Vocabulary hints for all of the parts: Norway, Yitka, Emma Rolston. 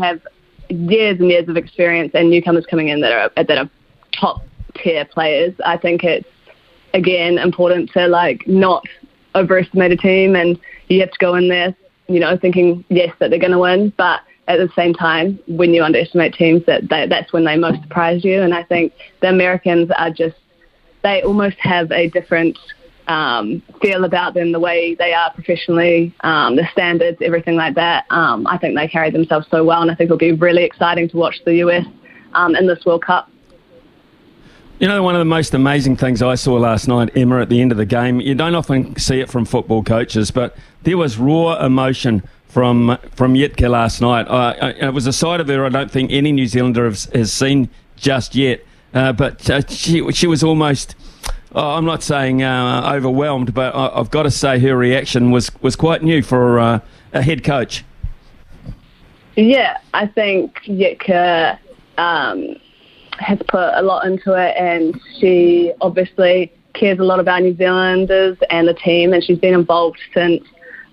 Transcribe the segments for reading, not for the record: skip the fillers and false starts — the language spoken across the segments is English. have years and years of experience and newcomers coming in that are top-tier players. I think it's, again, important to not overestimate a team, and you have to go in there, thinking, yes, that they're going to win, but at the same time, when you underestimate teams, that's when they most surprise you. And I think the Americans are just, they almost have a different feel about them, the way they are professionally, the standards, everything like that. I think they carry themselves so well, and I think it'll be really exciting to watch the US in this World Cup. One of the most amazing things I saw last night, Emma, at the end of the game, you don't often see it from football coaches, but there was raw emotion from Yitka last night. It was a side of her I don't think any New Zealander has seen just yet, but she was almost... I'm not saying overwhelmed, but I've got to say her reaction was quite new for a head coach. Yeah, I think Yitka has put a lot into it, and she obviously cares a lot about New Zealanders and the team, and she's been involved since,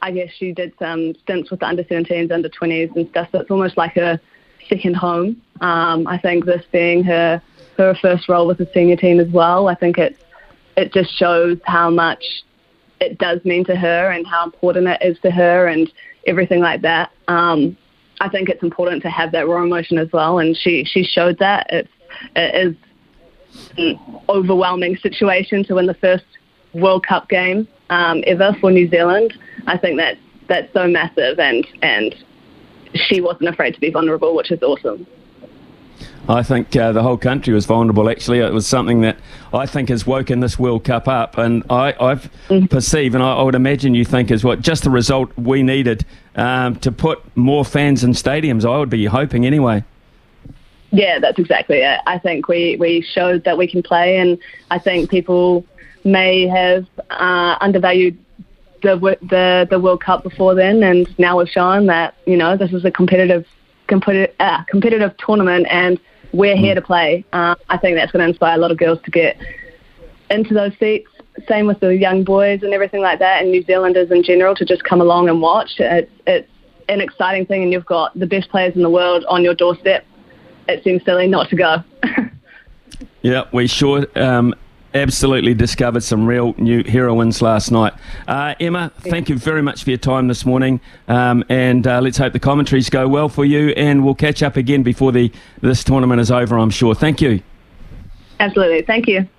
I guess she did some stints with the under-17s, under-20s and stuff, so it's almost like her second home. I think this being her first role with the senior team as well, I think it just shows how much it does mean to her and how important it is to her and everything like that. I think it's important to have that raw emotion as well, and she showed that. It is an overwhelming situation to win the first World Cup game ever for New Zealand. I think that's so massive, and she wasn't afraid to be vulnerable, which is awesome. I think the whole country was vulnerable, actually. It was something that I think has woken this World Cup up. And I've perceived, and I would imagine you think, is what just the result we needed to put more fans in stadiums, I would be hoping anyway. Yeah, that's exactly it. I think we showed that we can play, and I think people may have undervalued the World Cup before then, and now we've shown that, this is a competitive tournament, and we're here to play. I think that's going to inspire a lot of girls to get into those seats. Same with the young boys and everything like that, and New Zealanders in general to just come along and watch. It's an exciting thing, and you've got the best players in the world on your doorstep. It seems silly not to go. Yeah, we sure absolutely discovered some real new heroines last night. Emma, thank you very much for your time this morning, and let's hope the commentaries go well for you, and we'll catch up again before this tournament is over, I'm sure. Thank you. Absolutely. Thank you.